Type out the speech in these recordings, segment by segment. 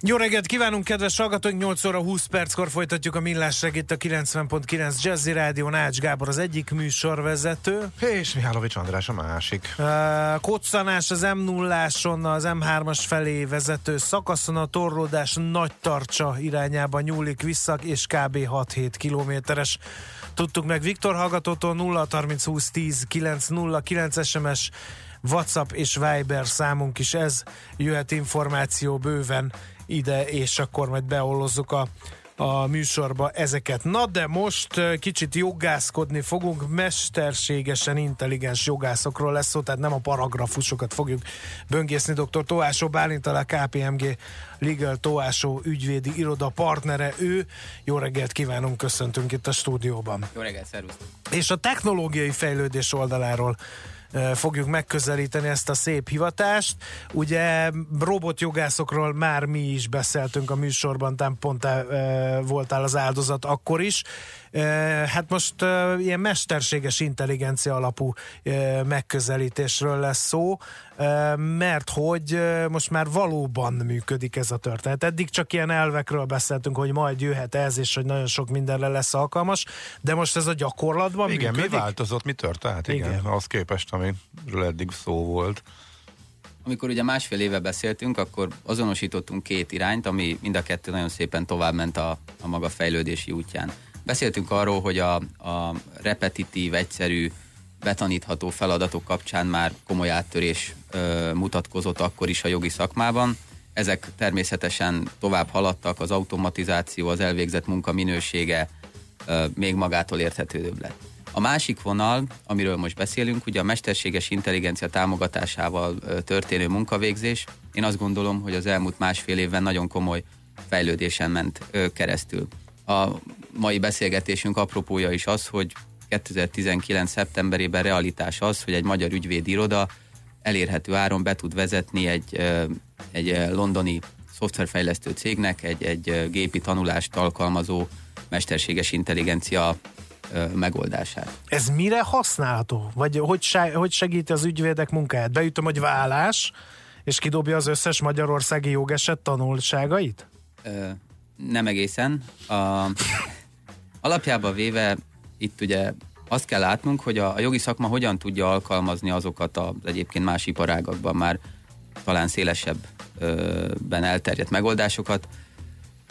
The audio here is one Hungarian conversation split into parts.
Jó reggelt kívánunk, kedves hallgatóink! 8 óra 20 perckor folytatjuk a Millás reggelit a 90.9 Jazzy Rádión. Ács Gábor az egyik műsorvezető. És Mihálovics András a másik. Koccanás az M0-áson, az M3-as felé vezető szakaszon, a torlódás Nagytarcsa irányába nyúlik vissza, és kb. 6-7 kilométeres. Tudtuk meg Viktor hallgatótól 0-30-20-10-9-0-9 SMS, WhatsApp és Viber számunk is ez. Jöhet információ bőven ide, és akkor majd beollozzuk a műsorba ezeket. Na de most kicsit jogászkodni fogunk, mesterségesen intelligens jogászokról lesz szó, tehát nem a paragrafusokat fogjuk böngészni. Dr. Tóásó Bálint, a KPMG Legal Tóásó ügyvédi iroda partnere ő. Jó reggelt kívánunk, köszöntünk itt a stúdióban. Jó reggelt, szervusztok! És a technológiai fejlődés oldaláról fogjuk megközelíteni ezt a szép hivatást. Ugye robotjogászokról már mi is beszéltünk a műsorban, tám pont voltál az áldozat akkor is. Hát most ilyen mesterséges intelligencia alapú megközelítésről lesz szó, mert hogy most már valóban működik ez a történet. Eddig csak ilyen elvekről beszéltünk, hogy majd jöhet ez, és hogy nagyon sok mindenre lesz alkalmas, de most ez a gyakorlatban igen, működik? Igen, mi változott, mi történt? Hát igen, az képest, amiről eddig szó volt. Amikor ugye másfél éve beszéltünk, akkor azonosítottunk két irányt, ami mind a kettő nagyon szépen továbbment a maga fejlődési útján. Beszéltünk arról, hogy a repetitív, egyszerű, betanítható feladatok kapcsán már komoly áttörés mutatkozott akkor is a jogi szakmában. Ezek természetesen tovább haladtak, az automatizáció, az elvégzett munka minősége még magától érthetődőbb lett. A másik vonal, amiről most beszélünk, ugye a mesterséges intelligencia támogatásával történő munkavégzés. Én azt gondolom, hogy az elmúlt másfél évben nagyon komoly fejlődésen ment keresztül. A mai beszélgetésünk apropója is az, hogy 2019. szeptemberében realitás az, hogy egy magyar ügyvédiroda elérhető áron be tud vezetni egy londoni szoftverfejlesztő cégnek egy gépi tanulást alkalmazó mesterséges intelligencia megoldását. Ez mire használható? Vagy hogy segíti az ügyvédek munkáját? Beütöm, hogy vállás, és kidobja az összes magyarországi jogeset tanulságait? Nem egészen. Alapjában véve itt ugye azt kell látnunk, hogy a jogi szakma hogyan tudja alkalmazni azokat az egyébként más iparágakban már talán szélesebben elterjedt megoldásokat,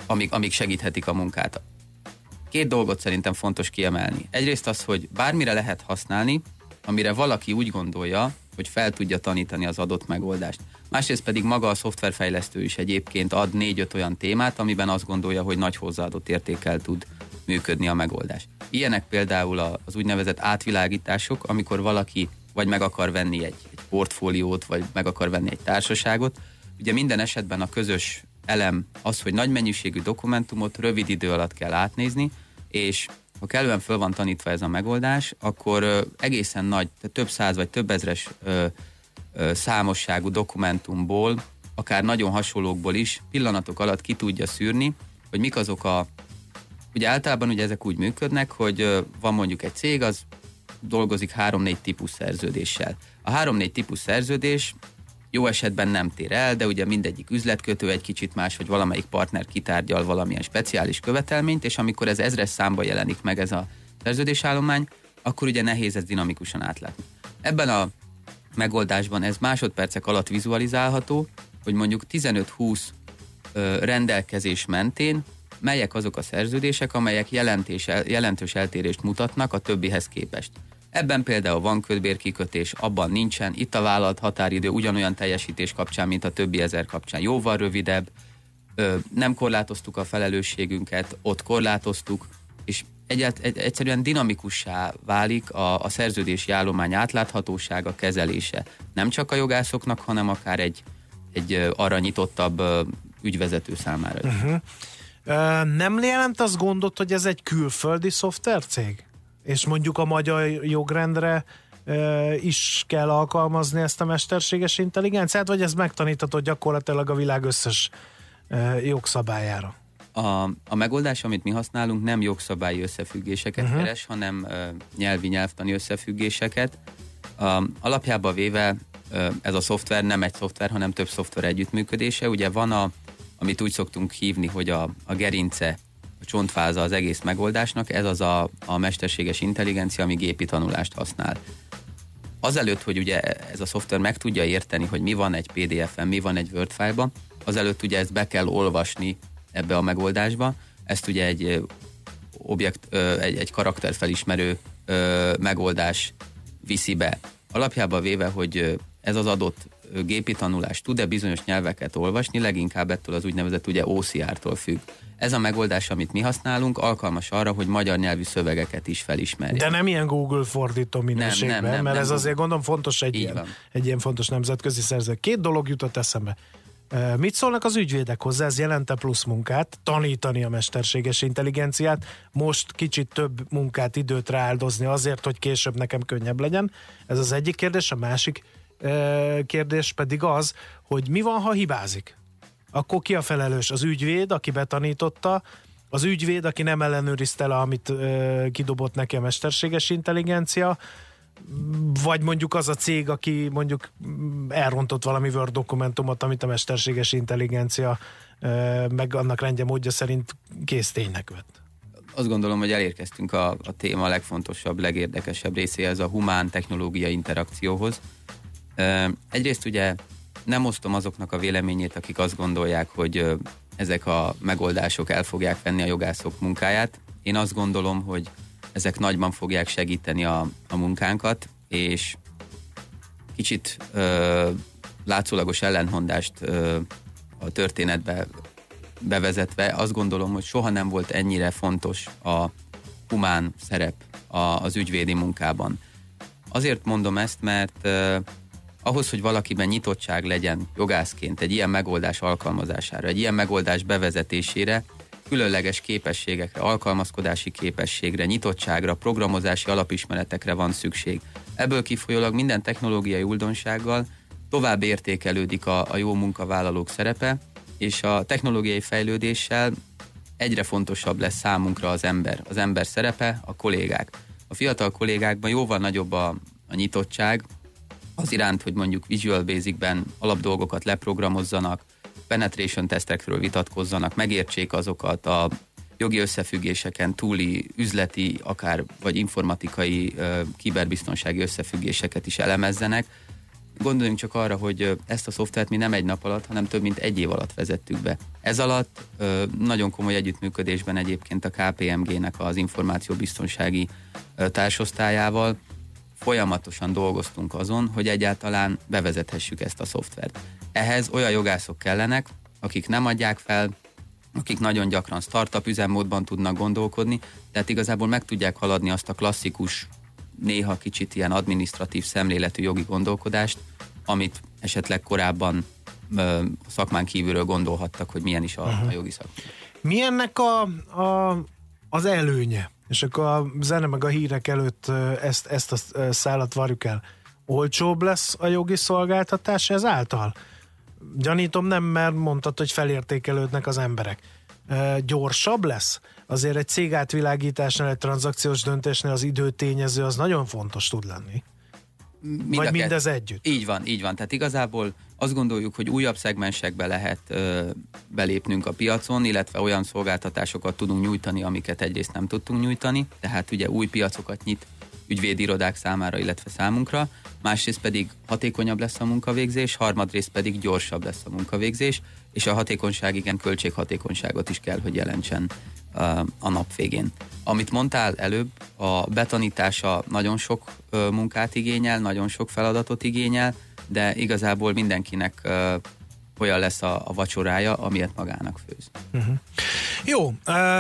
amik segíthetik a munkát. Két dolgot szerintem fontos kiemelni. Egyrészt az, hogy bármire lehet használni, amire valaki úgy gondolja, hogy fel tudja tanítani az adott megoldást. Másrészt pedig maga a szoftverfejlesztő is egyébként ad 4-5 olyan témát, amiben azt gondolja, hogy nagy hozzáadott értékkel tud működni a megoldás. Ilyenek például az úgynevezett átvilágítások, amikor valaki vagy meg akar venni egy portfóliót, vagy meg akar venni egy társaságot. Ugye minden esetben a közös elem az, hogy nagy mennyiségű dokumentumot rövid idő alatt kell átnézni, és ha kellően föl van tanítva ez a megoldás, akkor egészen nagy, több száz vagy több ezres számosságú dokumentumból, akár nagyon hasonlókból is pillanatok alatt ki tudja szűrni, hogy mik azok ugye általában ugye ezek úgy működnek, hogy van mondjuk egy cég, az dolgozik 3-4 típus szerződéssel. A 3-4 típus szerződés jó esetben nem tér el, de ugye mindegyik üzletkötő egy kicsit más, hogy valamelyik partner kitárgyal valamilyen speciális követelményt, és amikor ez ezres számba jelenik meg ez a szerződésállomány, akkor ugye nehéz ez dinamikusan átlátni. Ebben a megoldásban ez másodpercek alatt vizualizálható, hogy mondjuk 15-20 rendelkezés mentén melyek azok a szerződések, amelyek jelentős eltérést mutatnak a többihez képest. Ebben például van kötbérkikötés, abban nincsen, itt a vállalt határidő ugyanolyan teljesítés kapcsán, mint a többi ezer kapcsán. Jóval rövidebb, nem korlátoztuk a felelősségünket, ott korlátoztuk, és egyszerűen dinamikussá válik a szerződési állomány átláthatósága, kezelése. Nem csak a jogászoknak, hanem akár egy arra nyitottabb ügyvezető számára. Nem jelent az gondot, hogy ez egy külföldi szoftvercég? És mondjuk a magyar jogrendre is kell alkalmazni ezt a mesterséges intelligenciát, vagy ez megtanítható gyakorlatilag a világ összes jogszabályára? A megoldás, amit mi használunk, nem jogszabályi összefüggéseket keres, hanem nyelvi-nyelvtani összefüggéseket. Alapjában véve ez a szoftver nem egy szoftver, hanem több szoftver együttműködése. Ugye van amit úgy szoktunk hívni, hogy a gerince, a csontváza az egész megoldásnak, ez az a mesterséges intelligencia, ami gépi tanulást használ. Azelőtt, hogy ugye ez a szoftver meg tudja érteni, hogy mi van egy PDF-en, mi van egy Word file-ban, azelőtt ugye ezt be kell olvasni ebbe a megoldásba. Ezt ugye egy karakterfelismerő megoldás viszi be. Alapjában véve, hogy ez az adott gépi tanulás tud-e bizonyos nyelveket olvasni, leginkább ettől az úgynevezett ugye OCR-tól függ. Ez a megoldás, amit mi használunk, alkalmas arra, hogy magyar nyelvű szövegeket is felismerje. De nem ilyen Google fordító minőségben, mert ez azért gondolom fontos, egy ilyen fontos nemzetközi szerző. Két dolog jutott eszembe. Mit szólnak az ügyvédek hozzá? Ez jelent a plusz munkát, tanítani a mesterséges intelligenciát, most kicsit több munkát, időt rááldozni azért, hogy később nekem könnyebb legyen. Ez az egyik kérdés, a másik kérdés pedig az, hogy mi van, ha hibázik? Akkor ki a felelős? Az ügyvéd, aki betanította, az ügyvéd, aki nem ellenőrizte le, amit kidobott neki a mesterséges intelligencia, vagy mondjuk az a cég, aki mondjuk elrontott valami Word dokumentumot, amit a mesterséges intelligencia meg annak rendje módja szerint készténynek vett. Azt gondolom, hogy elérkeztünk a téma legfontosabb, legérdekesebb részéhez, a humán technológia interakcióhoz. Egyrészt ugye nem osztom azoknak a véleményét, akik azt gondolják, hogy ezek a megoldások el fogják venni a jogászok munkáját. Én azt gondolom, hogy ezek nagyban fogják segíteni a munkánkat, és kicsit látszólagos ellentmondást a történetbe bevezetve, azt gondolom, hogy soha nem volt ennyire fontos a humán szerep az ügyvédi munkában. Azért mondom ezt, mert ahhoz, hogy valakiben nyitottság legyen jogászként egy ilyen megoldás alkalmazására, egy ilyen megoldás bevezetésére, különleges képességekre, alkalmazkodási képességre, nyitottságra, programozási alapismeretekre van szükség. Ebből kifolyólag minden technológiai újdonsággal tovább értékelődik a jó munkavállalók szerepe, és a technológiai fejlődéssel egyre fontosabb lesz számunkra az ember szerepe, a kollégák. A fiatal kollégákban jóval nagyobb a nyitottság az iránt, hogy mondjuk Visual Basicben alapdolgokat leprogramozzanak, penetration tesztekről vitatkozzanak, megértsék azokat, a jogi összefüggéseken túli üzleti, akár vagy informatikai, kiberbiztonsági összefüggéseket is elemezzenek. Gondoljunk csak arra, hogy ezt a szoftvert mi nem egy nap alatt, hanem több mint egy év alatt vezettük be. Ez alatt nagyon komoly együttműködésben egyébként a KPMG-nek az információbiztonsági társosztályával folyamatosan dolgoztunk azon, hogy egyáltalán bevezethessük ezt a szoftvert. Ehhez olyan jogászok kellenek, akik nem adják fel, akik nagyon gyakran startup üzemmódban tudnak gondolkodni, tehát igazából meg tudják haladni azt a klasszikus, néha kicsit ilyen adminisztratív szemléletű jogi gondolkodást, amit esetleg korábban szakmán kívülről gondolhattak, hogy milyen is a jogi szakma. Mi ennek az előnye? És akkor a zene meg a hírek előtt ezt a szállat varjuk el. Olcsóbb lesz a jogi szolgáltatás ezáltal? Gyanítom nem, mert mondtad, hogy felértékelődnek az emberek. Gyorsabb lesz? Azért egy cég átvilágításnál, egy tranzakciós döntésnél az időtényező az nagyon fontos tud lenni. Vagy mindez együtt? Így van. Tehát igazából azt gondoljuk, hogy újabb szegmensekbe lehet belépnünk a piacon, illetve olyan szolgáltatásokat tudunk nyújtani, amiket egyrészt nem tudtunk nyújtani, tehát ugye új piacokat nyit ügyvédi irodák számára, illetve számunkra, másrészt pedig hatékonyabb lesz a munkavégzés, harmadrészt pedig gyorsabb lesz a munkavégzés, és a hatékonyság igen költséghatékonyságot is kell, hogy jelentsen a nap végén. Amit mondtál előbb, a betanítása nagyon sok munkát igényel, nagyon sok feladatot igényel, de igazából mindenkinek olyan lesz a vacsorája, amilyet magának főz. Jó,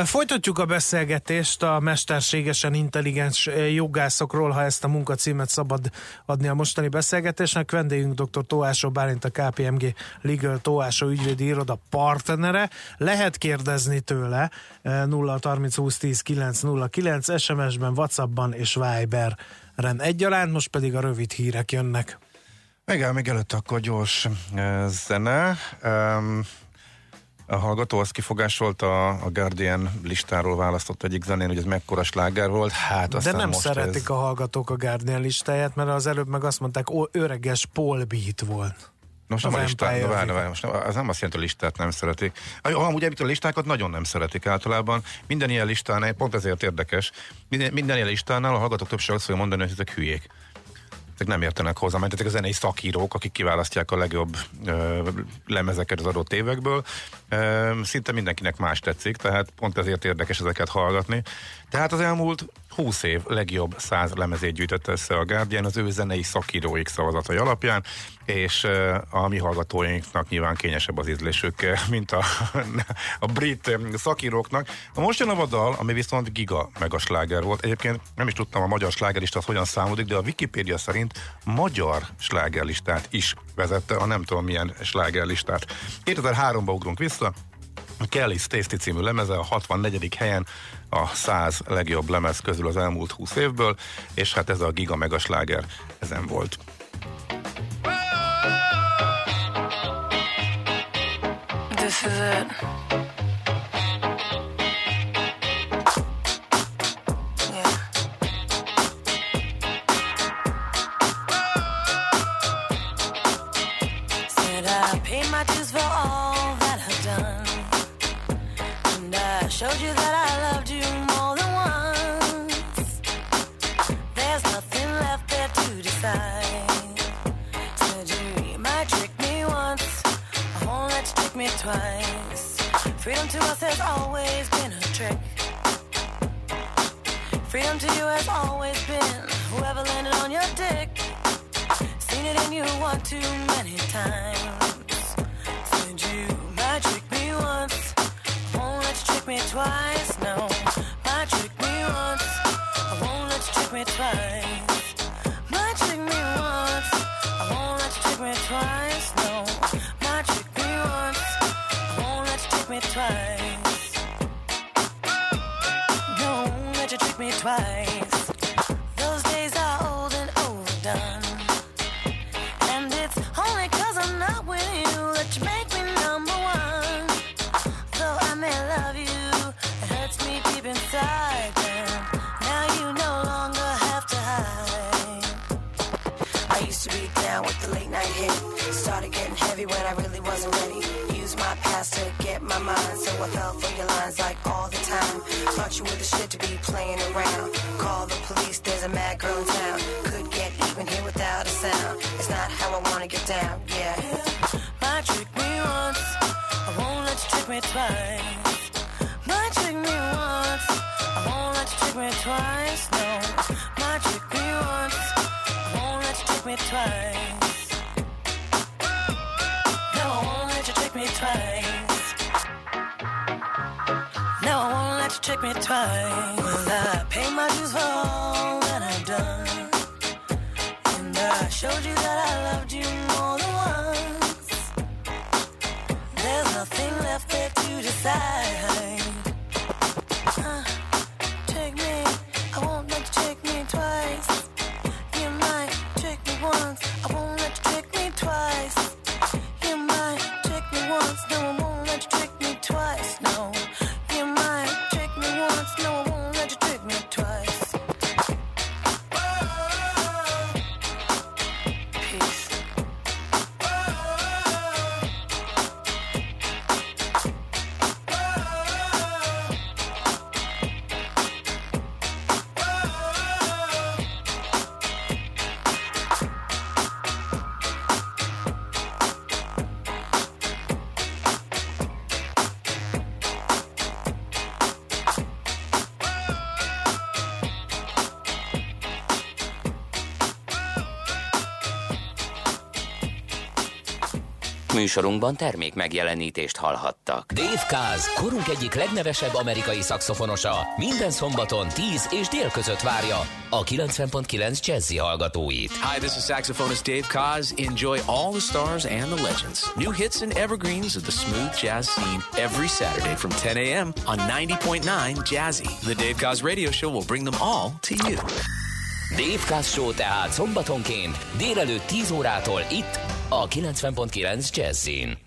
folytatjuk a beszélgetést a mesterségesen intelligens jogászokról, ha ezt a munkacímet szabad adni a mostani beszélgetésnek. Vendégünk dr. Tóásó Bálint, a KPMG Legal Tóásó ügyvédi iroda partnere. Lehet kérdezni tőle 0-30-20-10-9-09 SMS-ben, WhatsApp-ban és Viberen egyaránt, most pedig a rövid hírek jönnek. Még előtt akkor gyors zene. A hallgató azt kifogásolt, a Guardian listáról választott egyik zenén, hogy ez mekkora sláger volt. Hát de nem most szeretik a hallgatók a Guardian listáját, mert az előbb meg azt mondták, öreges Paul Beat volt. Nos, nem a listát, az nem azt jelenti, a listát nem szeretik. Amúgy egyébként a listákat nagyon nem szeretik általában. Minden ilyen listánál, pont ezért érdekes, minden ilyen listánál a hallgatók többség azt fogja mondani, hogy ezek hülyék. Ezek nem értenek hozzá, mert ezek a zenei szakírók, akik kiválasztják a legjobb lemezeket az adott évekből. Szinte mindenkinek más tetszik, tehát pont ezért érdekes ezeket hallgatni. Tehát az elmúlt 20 év legjobb 100 lemezét gyűjtött össze a Guardian az ő zenei szakíróik szavazatai alapján, és a mi hallgatóinknak nyilván kényesebb az ízlésük, mint a brit szakíróknak. Most jön a dal, ami viszont giga megasláger volt. Egyébként nem is tudtam a magyar slágerlistát hogyan számodik, de a Wikipédia szerint magyar slágerlistát is vezette, a nem tudom milyen slágerlistát. 2003-ba ugrunk vissza, Kelly's Tasty című lemeze a 64. helyen a 100 legjobb lemez közül az elmúlt 20 évből, és hát ez a giga megasláger ezen volt. This is it. Yeah. Said I paid my dues for all that I've done, and I showed you that I loved you more than once. There's nothing left there to decide. Said you might trick me once, I won't let you trick me twice. Freedom to us has always been a trick. Freedom to you has always been whoever landed on your dick. Seen it in you one too many times. Said you might trick me once, won't let you trick me twice. No, might trick me once, I won't let you trick me twice. Might trick me once, I won't let you trick me twice. No, might trick me once, I won't let you trick me twice. Don't let you trick me twice. Those days are old and overdone, and it's only 'cause I'm not with you that you make me number one. Though I may love you, it hurts me deep inside, and now you no longer have to hide. I used to be down with the late night hit. Started getting heavy when I really wasn't ready. Used my past to get my mind, so I fell for your lines like all the time. Thought you were the shit to be playing around. Call the police, there's a mad girl in town. Could get even here without a sound. It's not how I wanna get down, yeah. Might trick me once, I won't let you trick me twice. Might trick me once, I won't let you trick me twice. No, might trick me once, I won't let you trick me twice. No, I won't let you trick me twice. No, I won't let you trick me twice. Well, I paid my dues for all that I've done, and I showed you that I loved you more than once. There's nothing left there to decide. Trick me, I won't let you trick me twice. You might trick me once, I won't let you trick me twice. You might trick me once, no, I won't let you trick me twice. No, you might trick me once, no, I won't let you trick me twice. Műsorunkban termék megjelenítést hallhattak. Dave Kaz, korunk egyik legnevesebb amerikai szaxofonosa. Minden szombaton 10 és dél között várja a 90.9 Jazzy hallgatóit. Hi, this is saxophonist Dave Kaz. Enjoy all the stars and the legends. New hits and evergreens of the smooth jazz scene every Saturday from 10 a.m. on 90.9 Jazzy. The Dave Kaz radio show will bring them all to you. Dave Kaz Show tehát szombatonként délelőtt 10 órától itt a 90.9 Jazzin.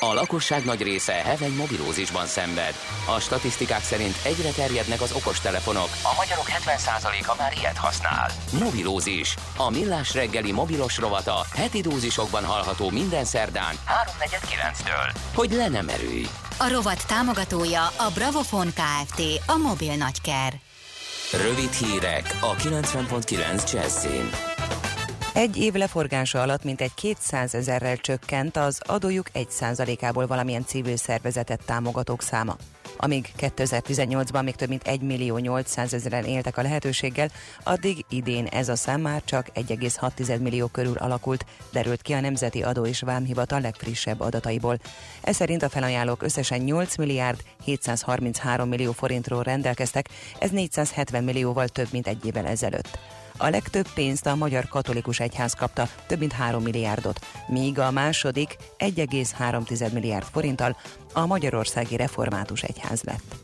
A lakosság nagy része heveny mobilózisban szenved. A statisztikák szerint egyre terjednek az okostelefonok. A magyarok 70%-a már ilyet használ. Mobilózis. A Millás reggeli mobilos rovata heti dózisokban hallható minden szerdán 3:49-től. Hogy le nem erülj. A rovat támogatója a Bravofone Kft. A mobil nagyker. Rövid hírek a 90.9 Jazzin. Egy év leforgása alatt mintegy 200 000-rel csökkent az adójuk 1%-ából valamilyen civil szervezetet támogatók száma. Amíg 2018-ban még több mint 1.800.000-en éltek a lehetőséggel, addig idén ez a szám már csak 1,6 millió körül alakult, derült ki a Nemzeti Adó és Vámhivatal legfrissebb adataiból. Ez szerint a felajánlók összesen 8.733 millió forintról rendelkeztek, ez 470 millióval több, mint egy évvel ezelőtt. A legtöbb pénzt a Magyar Katolikus Egyház kapta, több mint 3 milliárdot, míg a második 1,3 milliárd forinttal a Magyarországi Református Egyház lett.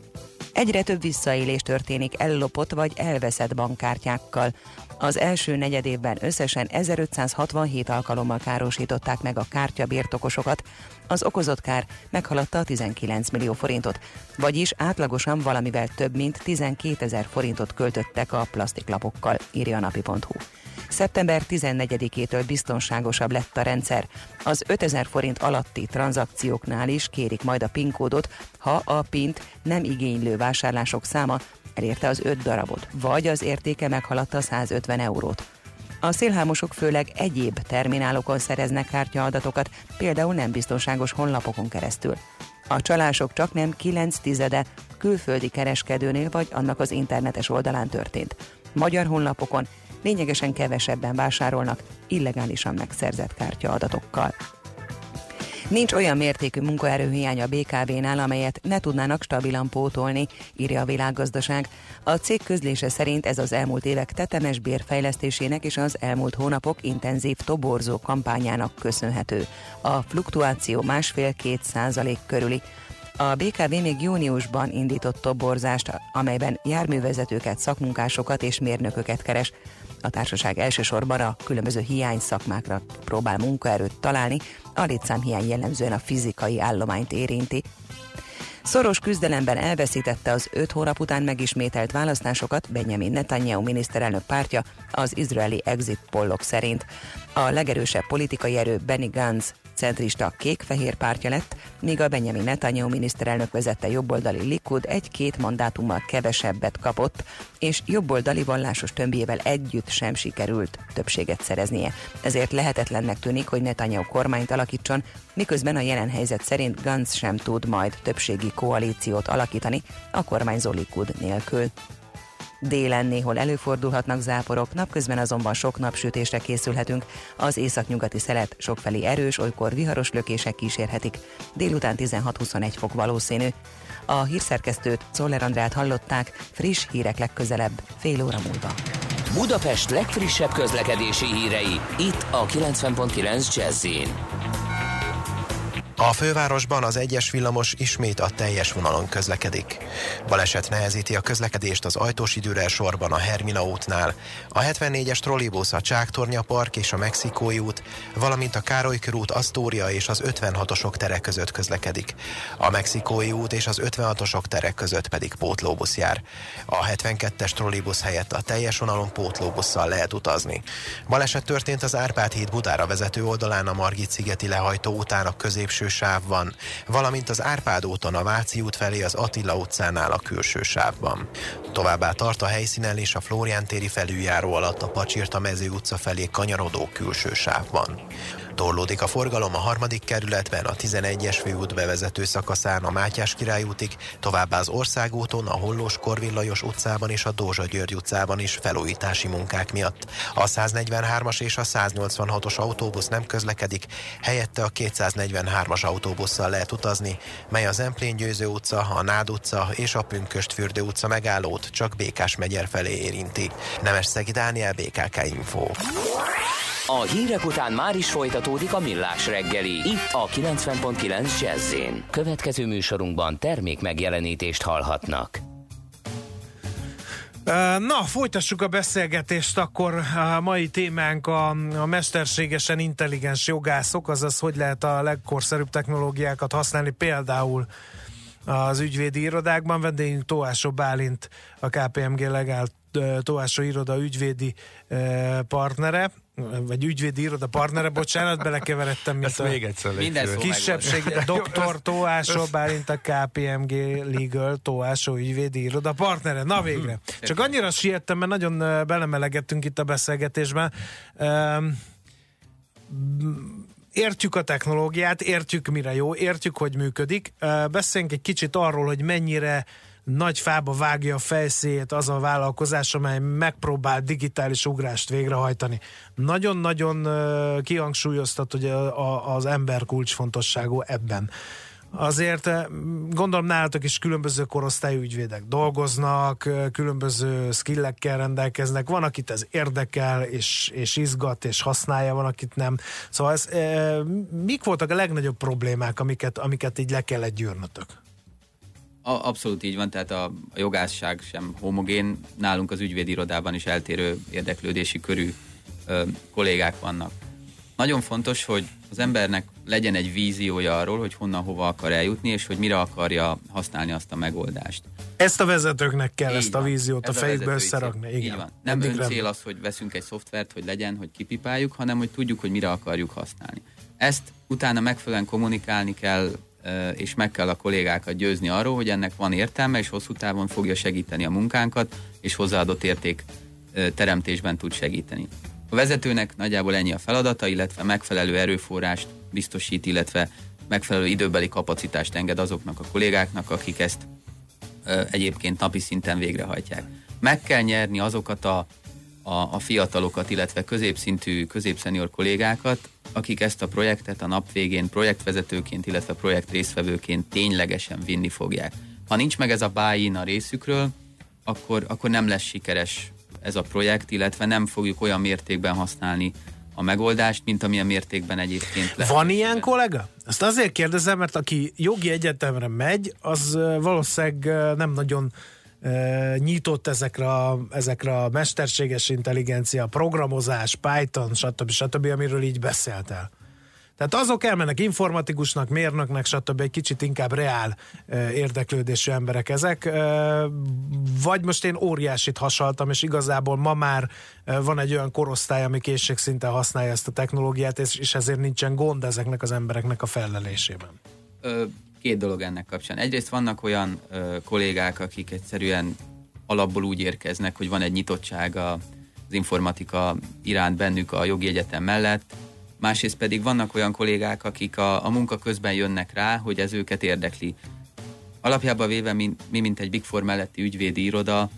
Egyre több visszaélés történik ellopott vagy elveszett bankkártyákkal. Az első negyedévben összesen 1567 alkalommal károsították meg a kártyabirtokosokat, az okozott kár meghaladta a 19 millió forintot, vagyis átlagosan valamivel több mint 12.000 forintot költöttek a plastiklapokkal, írja a napi.hu. Szeptember 14-től biztonságosabb lett a rendszer. Az 5.000 forint alatti tranzakcióknál is kérik majd a PIN kódot, ha a PIN-t nem igénylő vásárlások száma elérte az 5 darabot, vagy az értéke meghaladta 150 eurót. A szélhámosok főleg egyéb terminálokon szereznek kártyaadatokat, például nem biztonságos honlapokon keresztül. A csalások csaknem 9/10 külföldi kereskedőnél vagy annak az internetes oldalán történt. Magyar honlapokon lényegesen kevesebben vásárolnak illegálisan megszerzett kártyaadatokkal. Nincs olyan mértékű munkaerőhiány a BKV-nál, amelyet ne tudnának stabilan pótolni, írja a Világgazdaság. A cég közlése szerint ez az elmúlt évek tetemes bérfejlesztésének és az elmúlt hónapok intenzív toborzó kampányának köszönhető. A fluktuáció 1,5-2% körüli. A BKV még júniusban indított toborzást, amelyben járművezetőket, szakmunkásokat és mérnököket keres. A társaság elsősorban a különböző hiány szakmákra próbál munkaerőt találni, a létszámhiány jellemzően a fizikai állományt érinti. Szoros küzdelemben elveszítette az 5 hónap után megismételt választásokat Benjamin Netanyahu miniszterelnök pártja az izraeli exit pollok szerint. A legerősebb politikai erő Benny Gantz centrista Kékfehér pártja lett, míg a Benjamin Netanyahu miniszterelnök vezette jobboldali Likud 1-2 mandátummal kevesebbet kapott, és jobboldali vallásos tömbjével együtt sem sikerült többséget szereznie. Ezért lehetetlennek tűnik, hogy Netanyahu kormányt alakítson, miközben a jelen helyzet szerint Gantz sem tud majd többségi koalíciót alakítani a kormányzó Likud nélkül. Délen néhol előfordulhatnak záporok, napközben azonban sok napsütésre készülhetünk. Az északnyugati szelet sokfelé erős, olykor viharos lökések kísérhetik. Délután 16-21 fok valószínű. A hírszerkesztőt, Czoller Andrát hallották, friss hírek legközelebb, fél óra múlva. Budapest legfrissebb közlekedési hírei, itt a 90.9 Jazz-in. A fővárosban az egyes villamos ismét a teljes vonalon közlekedik. Baleset nehezíti a közlekedést az ajtós időre sorban a Hermina útnál. A 74-es trollibusz a Csáktornya park és a Mexikói út, valamint a Károly körút, Astoria és az 56-osok tere között közlekedik. A Mexikói út és az 56-osok tere között pedig pótlóbusz jár. A 72-es trollibusz helyett a teljes vonalon pótlóbusszal lehet utazni. Baleset történt az Árpád-híd Budára vezető oldalán a Margit-szigeti lehajtó után a középső sávban, valamint az Árpád úton a Váci út felé az Attila utcánál a külső sávban. Továbbá tart a helyszínen és a Flórián téri felüljáró alatt a Pacsirta mező utca felé kanyarodó külső sávban. Torlódik a forgalom a 3. kerületben, a 11-es főút bevezető szakaszán a Mátyás király útig, továbbá az Országúton, a Hollós Korvin Lajos utcában és a Dózsa György utcában is felújítási munkák miatt. A 143-as és a 186-os autóbusz nem közlekedik, helyette a 243-as autóbusszal lehet utazni, mely az Zemplén Győző utca, a Nád utca és a Pünkösdfürdő utca megállót csak Békás-megyer felé érinti. Nemesszegi Dániel, BKK Info. A hírek után már is folytatódik a Millás reggeli, itt a 90.9 Jazzyn. Következő műsorunkban termék megjelenítést hallhatnak. Na, folytassuk a beszélgetést, akkor a mai témánk a mesterségesen intelligens jogászok, azaz hogy lehet a legkorszerűbb technológiákat használni például az ügyvédi irodákban. Vendégünk Tóásó Bálint, a KPMG Legal Tóásó iroda ügyvédi partnere, vagy ügyvédi iroda partnere, bocsánat, belekeveredtem, mint a még egyszer kisebbség, doktor Tóásó Bálint, a KPMG Legal Tóásó ügyvédi iroda partnere. Na végre! Csak annyira siettem, mert nagyon belemelegettünk itt a beszélgetésben. Értjük a technológiát, értjük mire jó, értjük, hogy működik. Beszéljünk egy kicsit arról, hogy mennyire nagy fába vágja a fejszéjét az a vállalkozás, amely megpróbál digitális ugrást végrehajtani. Nagyon-nagyon kihangsúlyoztat, hogy az ember kulcsfontosságú ebben. Azért gondolom nálatok is különböző korosztályú ügyvédek dolgoznak, különböző skillekkel rendelkeznek, van akit ez érdekel, és izgat, és használja, van akit nem. Szóval ez, mik voltak a legnagyobb problémák, amiket így le kellett gyűrnötök? Abszolút így van, tehát a jogászság sem homogén, nálunk az ügyvédirodában is eltérő érdeklődési körű kollégák vannak. Nagyon fontos, hogy az embernek legyen egy víziója arról, hogy honnan hova akar eljutni, és hogy mire akarja használni azt a megoldást. Ezt a vezetőknek kell, így ezt van, a víziót a fejükbe összerakni. Igen. Így van. Nem öncél az, hogy veszünk egy szoftvert, hogy legyen, hogy kipipáljuk, hanem hogy tudjuk, hogy mire akarjuk használni. Ezt utána megfelelően kommunikálni kell, és meg kell a kollégákat győzni arról, hogy ennek van értelme, és hosszú távon fogja segíteni a munkánkat, és hozzáadott érték teremtésben tud segíteni. A vezetőnek nagyjából ennyi a feladata, illetve megfelelő erőforrást biztosít, illetve megfelelő időbeli kapacitást enged azoknak a kollégáknak, akik ezt egyébként napi szinten végrehajtják. Meg kell nyerni azokat a fiatalokat, illetve középszintű, középszenior kollégákat, akik ezt a projektet a nap végén projektvezetőként, illetve projektrésztvevőként ténylegesen vinni fogják. Ha nincs meg ez a buy-in a részükről, akkor nem lesz sikeres ez a projekt, illetve nem fogjuk olyan mértékben használni a megoldást, mint amilyen mértékben egyébként lehet. Van ilyen kollega? Ezt azért kérdezem, mert aki jogi egyetemre megy, az valószínűleg nem nagyon nyitott ezekre a mesterséges intelligencia, programozás, Python, stb. Amiről így beszéltél. Tehát azok elmennek informatikusnak, mérnöknek, stb. Egy kicsit inkább reál érdeklődésű emberek ezek. Vagy most én óriásit hasaltam, és igazából ma már van egy olyan korosztály, ami készségszinten használja ezt a technológiát, és ezért nincsen gond ezeknek az embereknek a fellelésében. Két dolog ennek kapcsán. Egyrészt vannak olyan kollégák, akik egyszerűen alapból úgy érkeznek, hogy van egy nyitottság az informatika iránt bennük a jogi egyetem mellett, másrészt pedig vannak olyan kollégák, akik a munka közben jönnek rá, hogy ez őket érdekli. Alapjában véve mi mint egy Big Four melletti ügyvédi iroda,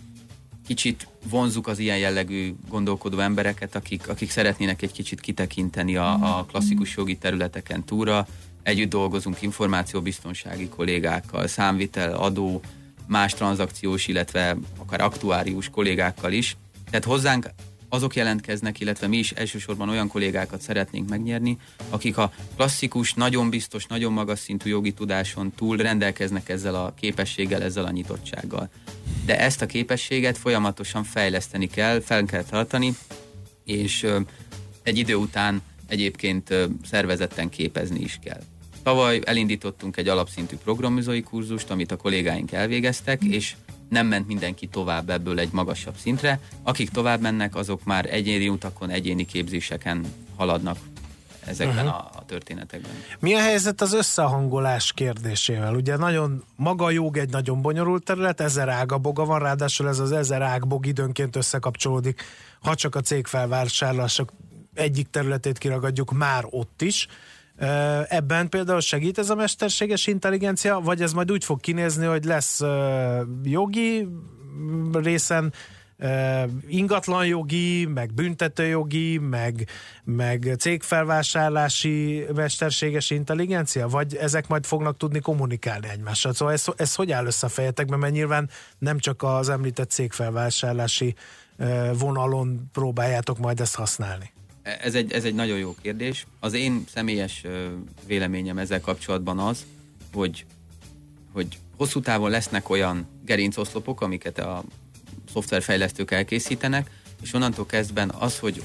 kicsit vonzzuk az ilyen jellegű gondolkodó embereket, akik szeretnének egy kicsit kitekinteni a klasszikus jogi területeken túlra. Együtt dolgozunk információbiztonsági kollégákkal, számvitel, adó, más tranzakciós, illetve akár aktuárius kollégákkal is. Tehát hozzánk azok jelentkeznek, illetve mi is elsősorban olyan kollégákat szeretnénk megnyerni, akik a klasszikus, nagyon biztos, nagyon magas szintű jogi tudáson túl rendelkeznek ezzel a képességgel, ezzel a nyitottsággal. De ezt a képességet folyamatosan fejleszteni kell, fel kell tartani, és egy idő után egyébként szervezetten képezni is kell. Tavaly elindítottunk egy alapszintű programozói kurzust, amit a kollégáink elvégeztek, és nem ment mindenki tovább ebből egy magasabb szintre. Akik tovább mennek, azok már egyéni utakon, egyéni képzéseken haladnak ezekben a történetekben. Mi a helyzet az összehangolás kérdésével? Ugye nagyon maga a jog egy nagyon bonyolult terület, ezer ágaboga van, ráadásul ez az ezer ágbog időnként összekapcsolódik, ha csak a cégfelvásárlások egyik területét kiragadjuk már ott is. Ebben például segít ez a mesterséges intelligencia, vagy ez majd úgy fog kinézni, hogy lesz jogi részen ingatlanjogi, meg büntetőjogi, meg cégfelvásárlási mesterséges intelligencia, vagy ezek majd fognak tudni kommunikálni egymással? Szóval ez hogy áll össze a fejetekben, mert nyilván nem csak az említett cégfelvásárlási vonalon próbáljátok majd ezt használni. Ez egy nagyon jó kérdés. Az én személyes véleményem ezzel kapcsolatban az, hogy hosszú távon lesznek olyan gerincoszlopok, amiket a szoftverfejlesztők elkészítenek, és onnantól kezdben az, hogy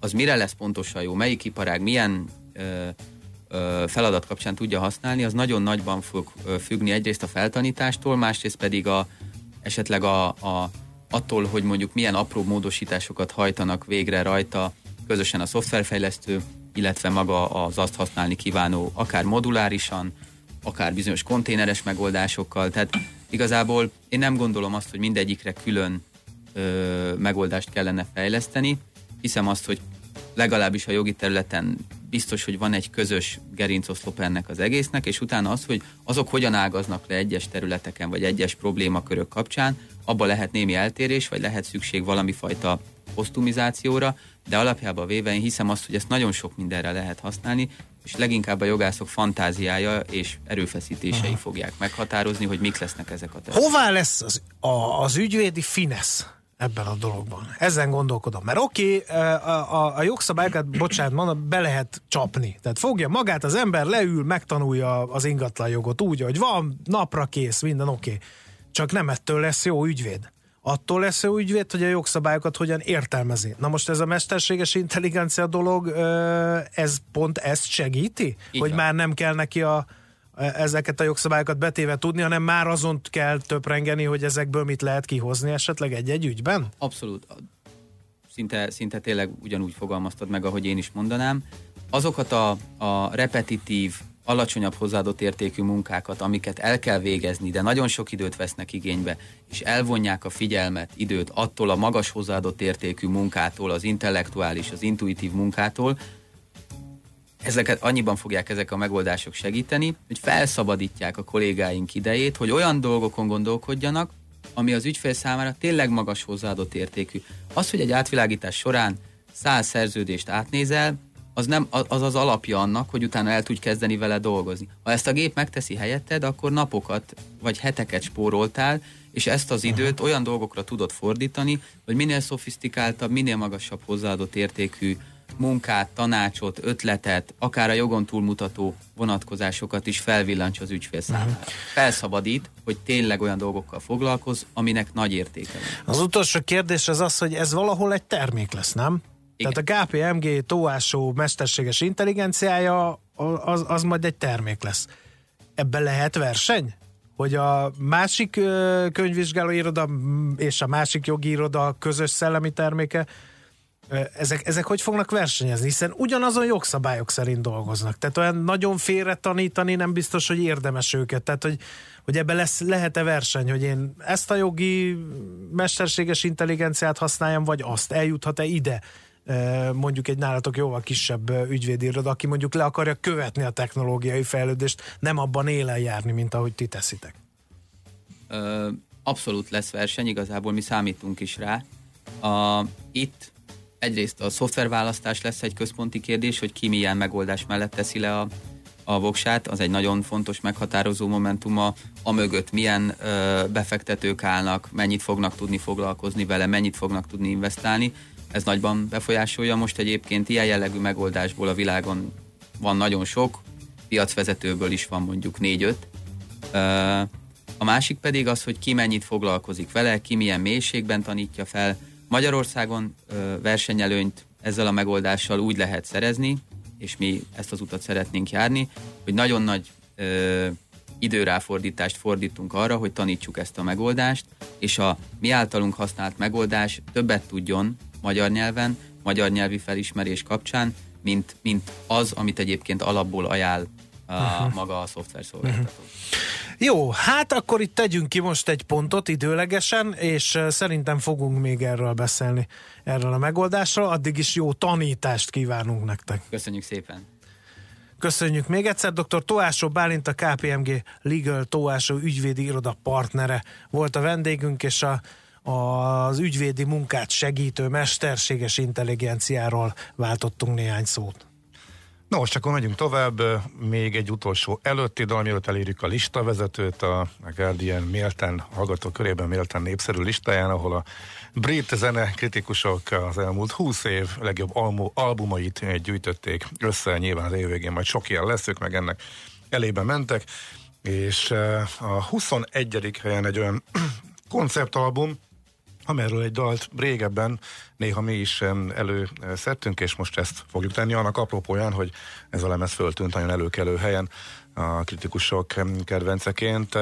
az mire lesz pontosan jó, melyik iparág milyen feladat kapcsán tudja használni, az nagyon nagyban fog függni egyrészt a feltanítástól, másrészt pedig esetleg attól, hogy mondjuk milyen apró módosításokat hajtanak végre rajta közösen a szoftverfejlesztő, illetve maga az azt használni kívánó, akár modulárisan, akár bizonyos konténeres megoldásokkal. Tehát igazából én nem gondolom azt, hogy mindegyikre külön megoldást kellene fejleszteni. Hiszem azt, hogy legalábbis a jogi területen biztos, hogy van egy közös gerincoszlop ennek az egésznek, és utána az, hogy azok hogyan ágaznak le egyes területeken, vagy egyes problémakörök kapcsán, abban lehet némi eltérés, vagy lehet szükség valami fajta posztumizációra, de alapjában véve én hiszem azt, hogy ezt nagyon sok mindenre lehet használni, és leginkább a jogászok fantáziája és erőfeszítései fogják meghatározni, hogy mik lesznek ezek a területek. Hová lesz az ügyvédi finesz ebben a dologban? Ezen gondolkodom. Mert a jogszabályokat, be lehet csapni. Tehát fogja magát az ember, leül, megtanulja az ingatlanjogot úgy, hogy van, napra kész, minden oké. Csak nem ettől lesz jó ügyvéd. Attól lesz jó ügyvéd, hogy a jogszabályokat hogyan értelmezi. Na most ez a mesterséges intelligencia dolog, ez pont ezt segíti? Így hogy van. Már nem kell neki ezeket a jogszabályokat betéve tudni, hanem már azon kell töprengeni, hogy ezekből mit lehet kihozni esetleg egy-egy ügyben? Abszolút. Szinte tényleg ugyanúgy fogalmaztad meg, ahogy én is mondanám. Azokat a repetitív, alacsonyabb hozzáadott értékű munkákat, amiket el kell végezni, de nagyon sok időt vesznek igénybe, és elvonják a figyelmet, időt attól a magas hozzáadott értékű munkától, az intellektuális, az intuitív munkától, ezeket annyiban fogják ezek a megoldások segíteni, hogy felszabadítják a kollégáink idejét, hogy olyan dolgokon gondolkodjanak, ami az ügyfél számára tényleg magas hozzáadott értékű. Az, hogy egy átvilágítás során 100 szerződést átnézel, az az alapja annak, hogy utána el tudj kezdeni vele dolgozni. Ha ezt a gép megteszi helyetted, akkor napokat vagy heteket spóroltál, és ezt az időt olyan dolgokra tudod fordítani, hogy minél szofisztikáltabb, minél magasabb hozzáadott értékű munkát, tanácsot, ötletet, akár a jogon túlmutató vonatkozásokat is felvillancs az ügyfél számára. Felszabadít, hogy tényleg olyan dolgokkal foglalkozz, aminek nagy értéke. Az utolsó kérdés az, hogy ez valahol egy termék lesz, nem? Igen. Tehát a KPMG Tóásó mesterséges intelligenciája az majd egy termék lesz. Ebben lehet verseny? Hogy a másik könyvvizsgáló iroda és a másik jogi iroda közös szellemi terméke, ezek hogy fognak versenyezni? Hiszen ugyanazon jogszabályok szerint dolgoznak. Tehát olyan nagyon félre tanítani nem biztos, hogy érdemes őket. Tehát, hogy ebben lehet-e verseny, hogy én ezt a jogi mesterséges intelligenciát használjam, vagy azt? Eljuthat-e ide? Mondjuk egy nálatok jóval kisebb ügyvédiroda, aki mondjuk le akarja követni a technológiai fejlődést, nem abban élen járni, mint ahogy ti teszitek. Abszolút lesz verseny, igazából mi számítunk is rá. Itt egyrészt a szoftverválasztás lesz egy központi kérdés, hogy ki milyen megoldás mellett teszi le a voksát, az egy nagyon fontos meghatározó momentuma, amögött milyen befektetők állnak, mennyit fognak tudni foglalkozni vele, mennyit fognak tudni investálni. Ez nagyban befolyásolja most egyébként. Ilyen jellegű megoldásból a világon van nagyon sok, piacvezetőből is van mondjuk 4-5. A másik pedig az, hogy ki mennyit foglalkozik vele, ki milyen mélységben tanítja fel. Magyarországon versenyelőnyt ezzel a megoldással úgy lehet szerezni, és mi ezt az utat szeretnénk járni, hogy nagyon nagy időráfordítást fordítunk arra, hogy tanítsuk ezt a megoldást, és a mi általunk használt megoldás többet tudjon magyar nyelven, magyar nyelvi felismerés kapcsán, mint az, amit egyébként alapból ajánl maga a szoftverszolgáltató. Jó, hát akkor itt tegyünk ki most egy pontot időlegesen, és szerintem fogunk még erről beszélni, erről a megoldásról. Addig is jó tanítást kívánunk nektek. Köszönjük szépen. Köszönjük még egyszer. Dr. Tóásó Bálint, a KPMG Legal Tóásó ügyvédi iroda partnere volt a vendégünk, és az ügyvédi munkát segítő mesterséges intelligenciáról váltottunk néhány szót. Nos, akkor megyünk tovább, még egy utolsó előtti dal, mielőtt elérjük a listavezetőt, a Guardian méltán hallgató körében méltán népszerű listáján, ahol a brit zene kritikusok az elmúlt 20 év legjobb albumait gyűjtötték össze, nyilván az év végén majd sok ilyen lesz, ők meg ennek elébe mentek, és a 21. helyen egy olyan konceptalbum, amelyről egy dalt régebben néha mi is előszedtünk, és most ezt fogjuk tenni annak apropóján, hogy ez a lemez föltűnt nagyon előkelő helyen a kritikusok kedvenceként.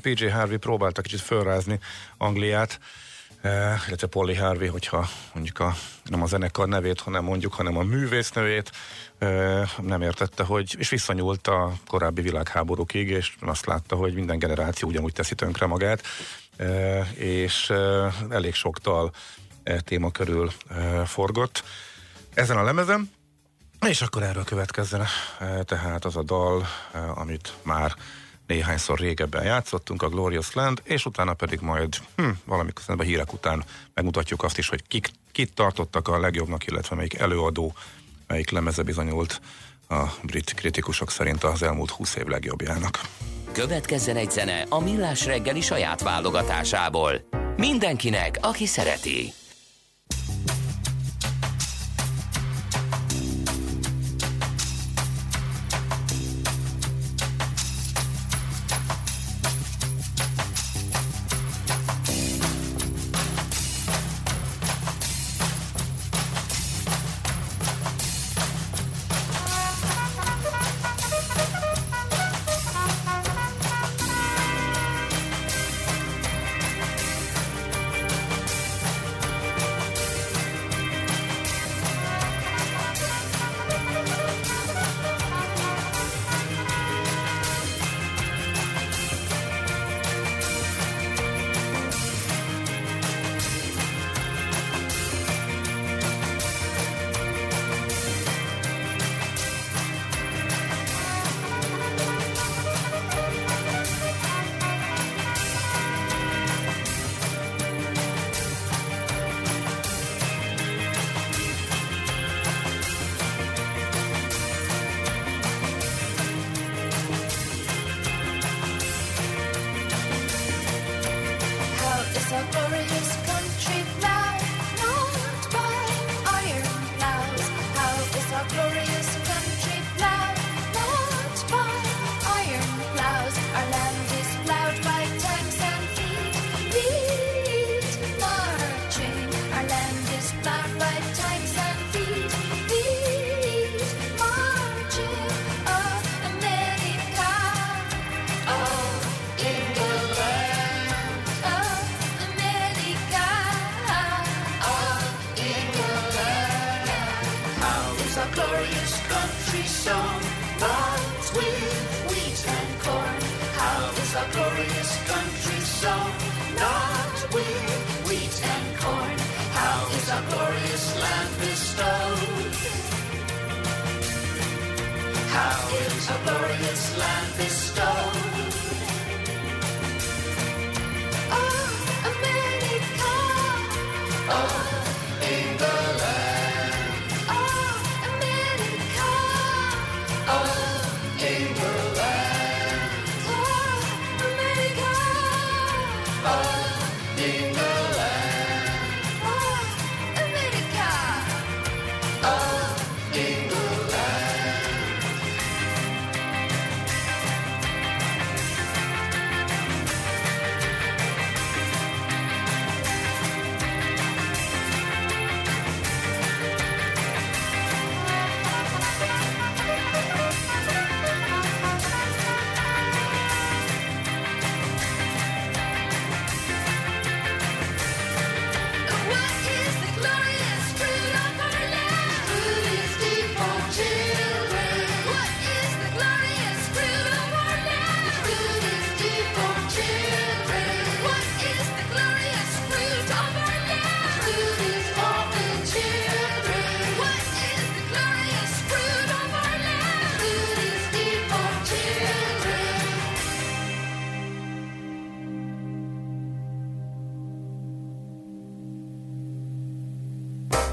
PJ Harvey próbálta kicsit fölrázni Angliát, illetve Polly Harvey, hogyha mondjuk nem a zenekar nevét, hanem a művésznőjét, nem értette, és visszanyúlt a korábbi világháborúkig, és azt látta, hogy minden generáció ugyanúgy teszi tönkre magát, és elég sok dal téma körül forgott ezen a lemezen, és akkor erről következzen tehát az a dal, amit már néhányszor régebben játszottunk, a Glorious Land, és utána pedig majd valamikor szerintem a hírek után megmutatjuk azt is, hogy kit tartottak a legjobbnak, illetve melyik előadó, melyik lemeze bizonyult a brit kritikusok szerint az elmúlt 20 év legjobbjának. Következzen egy zene a Millás reggeli saját válogatásából. Mindenkinek, aki szereti.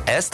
Ezt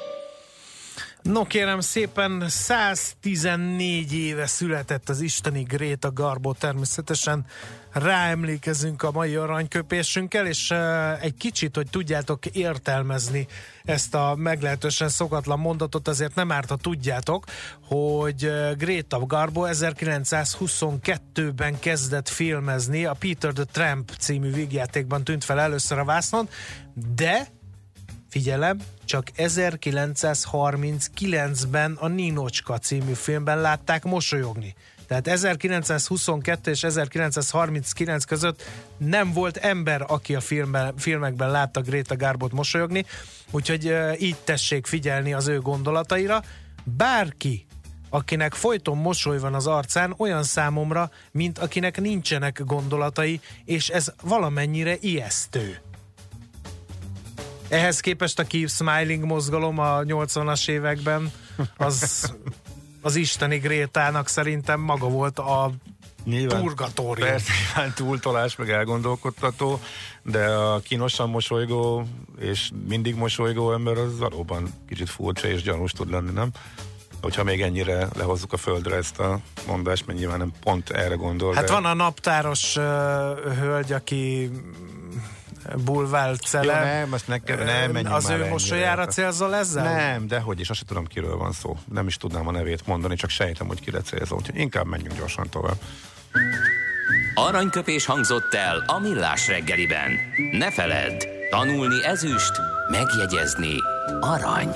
No kérem szépen, 114 éve született az isteni Greta Garbo, természetesen ráemlékezünk a mai aranyköpésünkkel, és egy kicsit, hogy tudjátok értelmezni ezt a meglehetősen szokatlan mondatot, azért nem árt, ha tudjátok, hogy Greta Garbo 1922-ben kezdett filmezni, a Peter the Tramp című vígjátékban tűnt fel először a vásznon, de figyelem, csak 1939-ben a Ninocska című filmben látták mosolyogni. Tehát 1922 és 1939 között nem volt ember, aki a filmekben látta Greta Garbot mosolyogni, úgyhogy így tessék figyelni az ő gondolataira. Bárki, akinek folyton mosoly van az arcán, olyan számomra, mint akinek nincsenek gondolatai, és ez valamennyire ijesztő. Ehhez képest a Keep Smiling mozgalom a 80-as években az isteni Grétának szerintem maga volt a purgatórium. Persze, túltolás, meg elgondolkodtató, de a kínosan mosolygó és mindig mosolygó ember az valóban kicsit furcsa és gyanús tud lenni, nem? Hogyha még ennyire lehozzuk a földre ezt a mondást, mert nyilván nem pont erre gondol. Hát de... van a naptáros hölgy, aki... bulvált celem. Ja, nem, az ő mosolyára célzol ezzel? Nem, dehogy is, azt sem tudom, kiről van szó. Nem is tudnám a nevét mondani, csak sejtem, hogy kire célzol. Úgyhogy inkább menjünk gyorsan tovább. Aranyköpés hangzott el a Millás reggeliben. Ne feledd, tanulni ezüst, megjegyezni arany.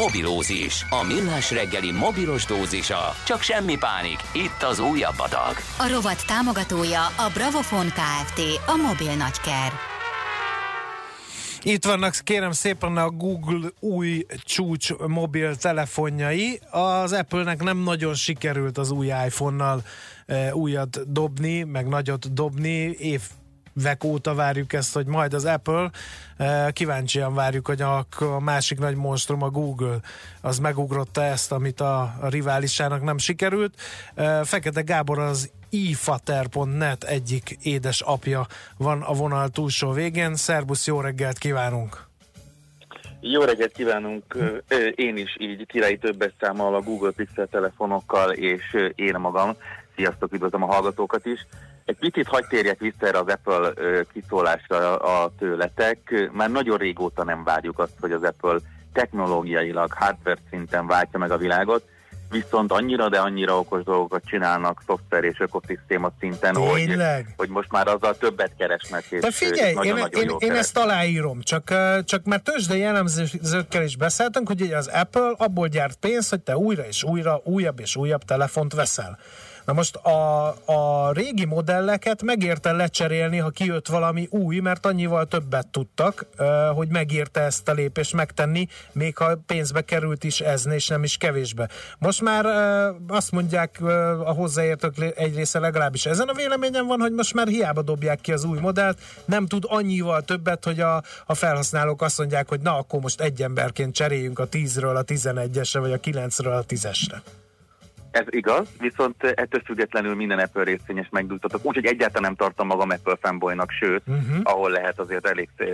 Mobilózis. A Millás reggeli mobilos dózisa. Csak semmi pánik, itt az újabb adag. A rovat támogatója a Bravofone Kft., a mobil nagyker. Itt vannak, kérem szépen, a Google új csúcs mobiltelefonjai. Az Apple-nek nem nagyon sikerült az új iPhone-nal újat dobni, meg nagyot dobni. Évek óta várjuk ezt, hogy majd az Apple, kíváncsian várjuk, hogy a másik nagy monstrum, a Google, az megugrotta ezt, amit a riválisának nem sikerült. Fekete Gábor, az ifater.net egyik édes apja van a vonal túlsó végén. Szerbusz, jó reggelt kívánunk! Jó reggelt kívánunk! Én is így királyi többes számmal a Google Pixel telefonokkal, és én magam. Sziasztok, üdvözlöm a hallgatókat is! Egy picit hadd térjek vissza erre az Apple kiszólásra a tőletek. Már nagyon régóta nem várjuk azt, hogy az Apple technológiailag, hardware szinten váltja meg a világot, viszont annyira, de annyira okos dolgokat csinálnak szoftver és ökoszisztéma szinten, hogy most már azzal többet keresnek. De figyelj, én ezt aláírom, csak már tőzsdei elemzőkkel is beszéltünk, hogy az Apple abból gyárt pénzt, hogy te újra és újra, újabb és újabb telefont veszel. Na most a régi modelleket megérte lecserélni, ha kijött valami új, mert annyival többet tudtak, hogy megérte ezt a lépést megtenni, még ha pénzbe került is ez, és nem is kevésbe. Most már azt mondják a hozzáértők egy része, legalábbis ezen a véleményen van, hogy most már hiába dobják ki az új modellt, nem tud annyival többet, hogy a felhasználók azt mondják, hogy na, akkor most egy emberként cseréljünk a 10-ről a 11-esre, vagy a 9-ről a 10-esre. Ez igaz, viszont ettől függetlenül minden Apple részvényes megdúltatok, úgyhogy egyáltalán nem tartom magam Apple fanboynak, sőt, ahol lehet azért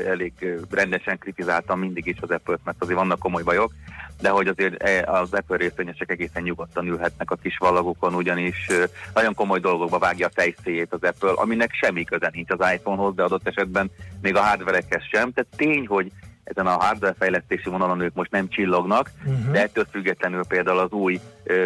elég rendesen kritizáltam mindig is az Apple-t, mert azért vannak komoly bajok, de hogy azért az Apple részvényesek egészen nyugodtan ülhetnek a kis vallagokon, ugyanis nagyon komoly dolgokba vágja a tejszéjét az Apple, aminek semmi köze nincs az iPhone-hoz, de adott esetben még a hardverekhez sem, tehát tény, hogy ezen a hardware fejlesztési vonalon ők most nem csillognak, de ettől függetlenül például az új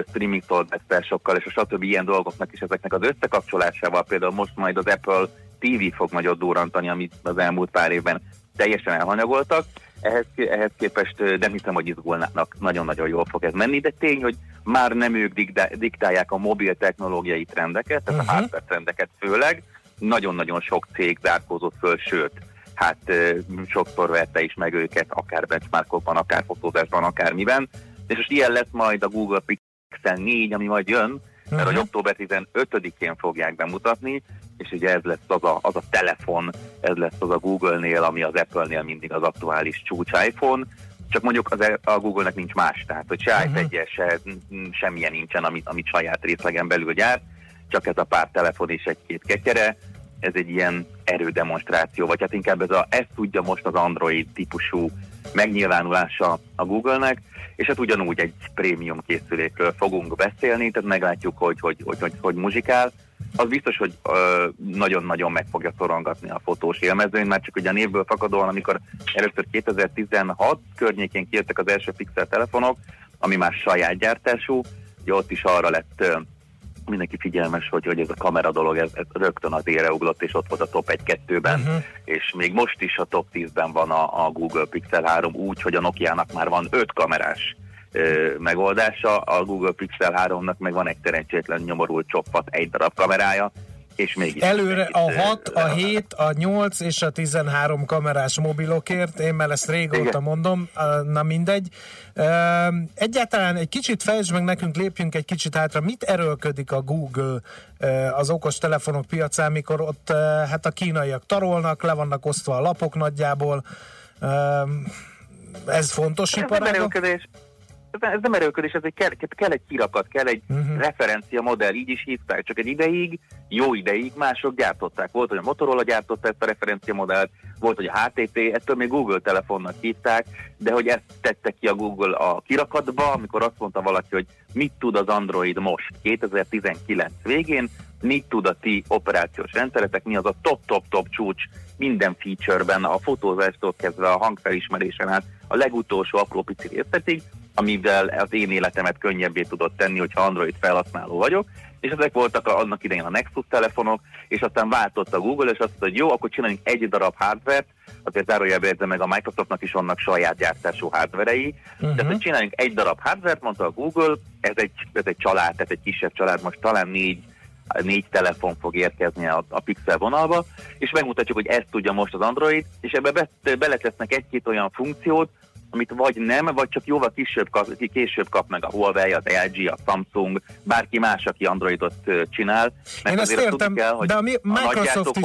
streaming szolgáltatásokkal és a stb. Ilyen dolgoknak is ezeknek az összekapcsolásával, például most majd az Apple TV fog nagyon durrantani, amit az elmúlt pár évben teljesen elhanyagoltak. Ehhez képest nem hiszem, hogy izgulnának, nagyon-nagyon jól fog ez menni, de tény, hogy már nem ők diktálják a mobil technológiai trendeket, tehát a hardware trendeket főleg, nagyon-nagyon sok cég zárkózott föl, sőt, hát sokszor verte is meg őket, akár benchmarkokban, akár fotózásban, akár miben, és most ilyen lesz majd a Google Pixel 4, ami majd jön, mert hogy október 15-én fogják bemutatni, és ugye ez lesz az a telefon, ez lesz az a Google-nél, ami az Apple-nél mindig az aktuális csúcs iPhone, csak mondjuk a Google-nek nincs más, tehát hogy se iPad-je, se semmilyen nincsen, amit saját részlegen belül gyárt, csak ez a pár telefon és egy-két ketyere, ez egy ilyen erődemonstráció, vagy hát inkább ezt tudja most az Android típusú megnyilvánulása a Google-nek, és hát ugyanúgy egy prémium készülékről fogunk beszélni, tehát meglátjuk, hogy muzsikál. Az biztos, hogy nagyon-nagyon meg fogja szorongatni a fotós élmezőn, már csak ugye a névből fakadóan, amikor először 2016 környékén kijöttek az első Pixel telefonok, ami már saját gyártású, ugye ott is arra lett mindenki figyelmes, hogy ez a kamera dolog, ez rögtön az élre ugrott, és ott volt a top 1-2-ben, és még most is a top 10-ben van a Google Pixel 3, úgy, hogy a Nokia-nak már van 5 kamerás megoldása, a Google Pixel 3-nak meg van egy szerencsétlen nyomorult csoppat, egy darab kamerája, és mégis... Előre a 6, a 7, a 8 és a 13 kamerás mobilokért, én már ezt régóta mondom, na mindegy. Egyáltalán egy kicsit fejtsd meg nekünk, lépjünk egy kicsit hátra, mit erőlködik a Google az okostelefonok piacán, mikor ott hát a kínaiak tarolnak, le vannak osztva a lapok nagyjából, ez fontos iparága? Ez nem erőködés, ez kell egy kirakat, kell egy referencia modell, így is hívták, csak egy ideig, jó ideig mások gyártották. Volt, hogy a Motorola gyártotta ezt a referencia modellt, volt, hogy a HTC, ettől még Google telefonnak hívták, de hogy ezt tette ki a Google a kirakatba, amikor azt mondta valaki, hogy mit tud az Android most 2019 végén, mit tud a ti operációs rendszeretek, mi az a top-top-top csúcs minden feature-ben, a fotózástól kezdve a hangfelismerésen át, a legutolsó apró pici részletig, amivel az én életemet könnyebbé tudott tenni, hogyha Android felhasználó vagyok, és ezek voltak annak idején a Nexus telefonok, és aztán váltott a Google, és azt mondta, hogy jó, akkor csináljunk egy darab hardvert, azért zárójelben érzem meg, a Microsoftnak is vannak saját gyártású hardverei, de hogy csináljunk egy darab hardvert, mondta a Google, ez egy család, ez egy kisebb család, most talán négy telefon fog érkezni a Pixel vonalba, és megmutatjuk, hogy ezt tudja most az Android, és ebbe beletesznek egy-két olyan funkciót, amit vagy nem, vagy csak jóval később kap meg a Huawei, az LG, a Samsung, bárki más, aki Androidot csinál. Mert én ezt értem, kell, hogy de a nagygyártók is...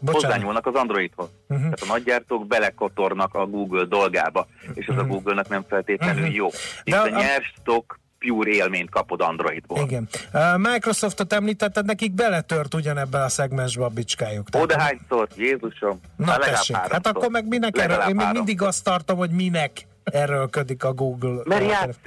hozzányúlnak az Androidhoz. Tehát a nagygyártók belekotornak a Google dolgába, és az a Google-nak nem feltétlenül jó. Itt de a nyers stock pure élményt kapod Androidból. Igen. Microsoftot említetted, nekik beletört ugyanebben a szegmensbe a bicskájuk. Ó, de hányszor? Jézusom! Na tessék, hát akkor meg minek erről? Én még mindig azt tartom, hogy minek erőlködik a Google.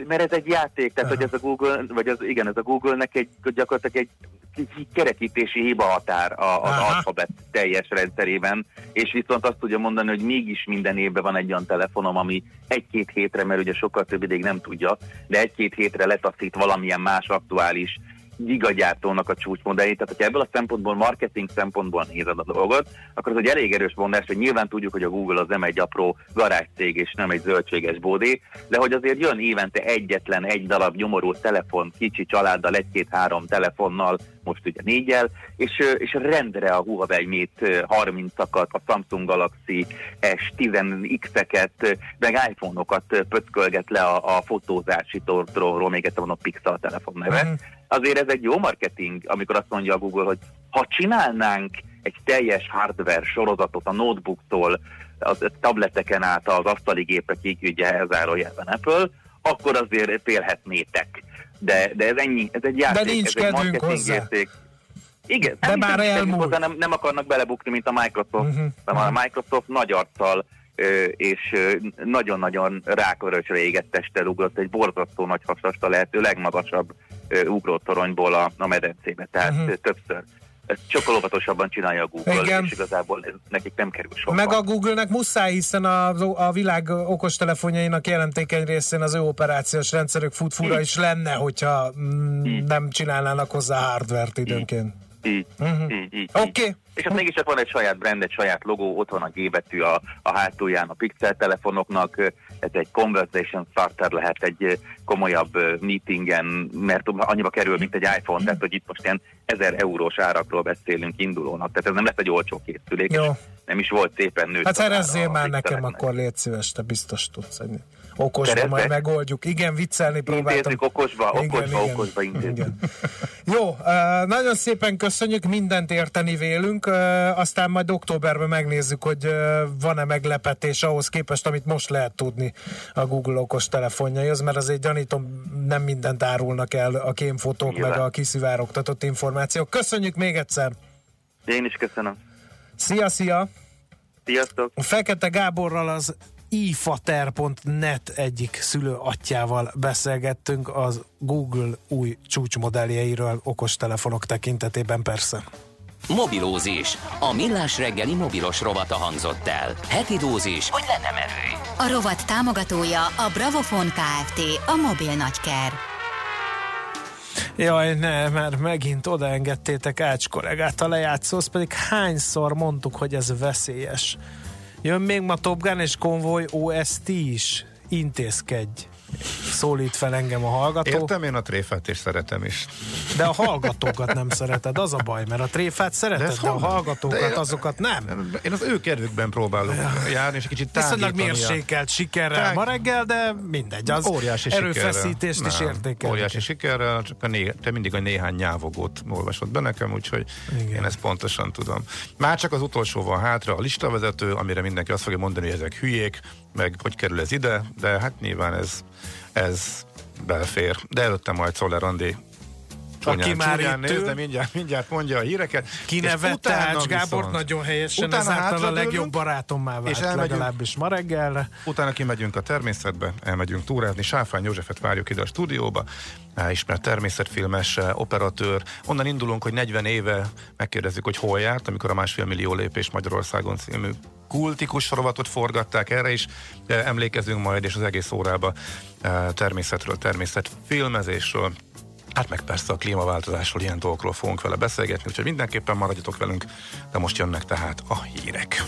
Mert ez egy játék, tehát hogy ez a Google, vagy ez a Google-nek gyakorlatilag egy kerekítési hiba határ az alfabet teljes rendszerében, és viszont azt tudja mondani, hogy mégis minden évben van egy olyan telefonom, ami egy-két hétre, mert ugye sokkal több ideig nem tudja, de egy-két hétre letaszít valamilyen más aktuális gigagyártónak a csúcsmodelljét. Tehát, hogyha ebből a szempontból, marketing szempontból nézed a dolgot, akkor az egy elég erős mondás, hogy nyilván tudjuk, hogy a Google az nem egy apró garázscég és nem egy zöldséges bódé, de hogy azért jön évente egy darab nyomorult telefon, kicsi családdal, 1-2-3 telefonnal, most ugye 4-jel, és rendre a Huawei Mate 30-akat, a Samsung Galaxy S10X-eket, meg iPhone-okat pöckölget le a fotózási tortról, még egyszer van a Pixel telefon neve. Azért ez egy jó marketing, amikor azt mondja a Google, hogy ha csinálnánk egy teljes hardware sorozatot a notebooktól, a tableteken át az asztali gépekig, ugye elzárójelben Apple, akkor azért félhetnétek. De ez ennyi, ez egy játék, de nincs ez egy marketingérték. Igen, de már elmúlt. Nem akarnak belebukni, mint a Microsoft, a Microsoft nagy arccal és nagyon-nagyon rákörösre égett testtel ugrott egy borzasztó nagy hasast a lehető legmagasabb ugrótoronyból a medencébe, tehát többször. Ezt sokkal óvatosabban csinálja a Google, és igazából nekik nem kerül sokkal. Meg a Google-nek muszáj, hiszen a világ okostelefonjainak jelentékeny részén az ő operációs rendszerük futfura is lenne, hogyha nem csinálnának hozzá hardvert időnként. Oké. És hát mégis van egy saját brand, egy saját logó, ott van a G betű a hátulján a Pixel telefonoknak, ez egy conversation starter lehet egy komolyabb meetingen, mert annyiba kerül, mint egy iPhone, tehát hogy itt most ilyen 1000 eurós árakról beszélünk indulónak, tehát ez nem lesz egy olcsó készülék, és nem is volt szépen nőtt. Hát szerezzél már nekem, akkor légy szíves, te biztos tudsz enni. Okosba majd megoldjuk. Igen, viccelni próbáltam. Intézzük okosba intézzük. Jó, nagyon szépen köszönjük, mindent érteni vélünk, aztán majd októberben megnézzük, hogy van-e meglepetés ahhoz képest, amit most lehet tudni a Google okos telefonjaihoz, mert azért gyanítom, nem mindent árulnak el a kémfotók, meg a kiszivárogtatott információk. Köszönjük még egyszer! Én is köszönöm. Szia, szia! Sziasztok! Fekete Gáborral az ifater.net egyik szülőatyjával beszélgettünk az Google új csúcsmodelljeiről okostelefonok tekintetében persze. Mobilózis. A millás reggeli mobilos rovata hangzott el. Heti dózis, hogy lenne merő. A rovat támogatója a Bravofone Kft., a mobil nagyker. Jaj, ne, mert megint odaengedtétek Ács kollégát a lejátszóhoz, pedig hányszor mondtuk, hogy ez veszélyes. Jön még ma Top Gun és Konvoj OST is. Intézkedj. Szólít fel engem a hallgató. Értem, én a tréfát és szeretem is. De a hallgatókat nem szereted, az a baj, mert a tréfát szereted, de a hallgatókat, azokat nem. Én az ő kedvükben próbálok járni, és kicsit tágítani. Viszonylag mérsékelt sikerrel ma reggel, de mindegy, az óriási erőfeszítést is értékelni. Óriási sikerrel, csak te mindig a néhány nyávogót olvasod be nekem, úgyhogy igen, én ezt pontosan tudom. Már csak az utolsó van hátra, a listavezető, amire mindenki azt fogja mondani, hogy ezek hülyék, meg hogy kerül ez ide, de hát nyilván ez belfér. De előtte majd Szoller Andi csúnyán néz, de mindjárt mondja a híreket. Kinevette Ács Gábort nagyon helyesen, ezáltal a legjobb barátommá vált, és legalábbis ma reggelre. Utána kimegyünk a természetbe, elmegyünk túrázni, Sáfány Józsefet várjuk ide a stúdióba, ismert természetfilmes operatőr. Onnan indulunk, hogy 40 éve megkérdezzük, hogy hol járt, amikor a 1,5 millió lépés Magyarországon című kultikus sorovatot forgatták, erre is emlékezünk majd, és az egész órába természetről, természetfilmezésről, hát meg persze a klímaváltozásról, ilyen dolgokról fogunk vele beszélgetni, úgyhogy mindenképpen maradjatok velünk, de most jönnek tehát a hírek.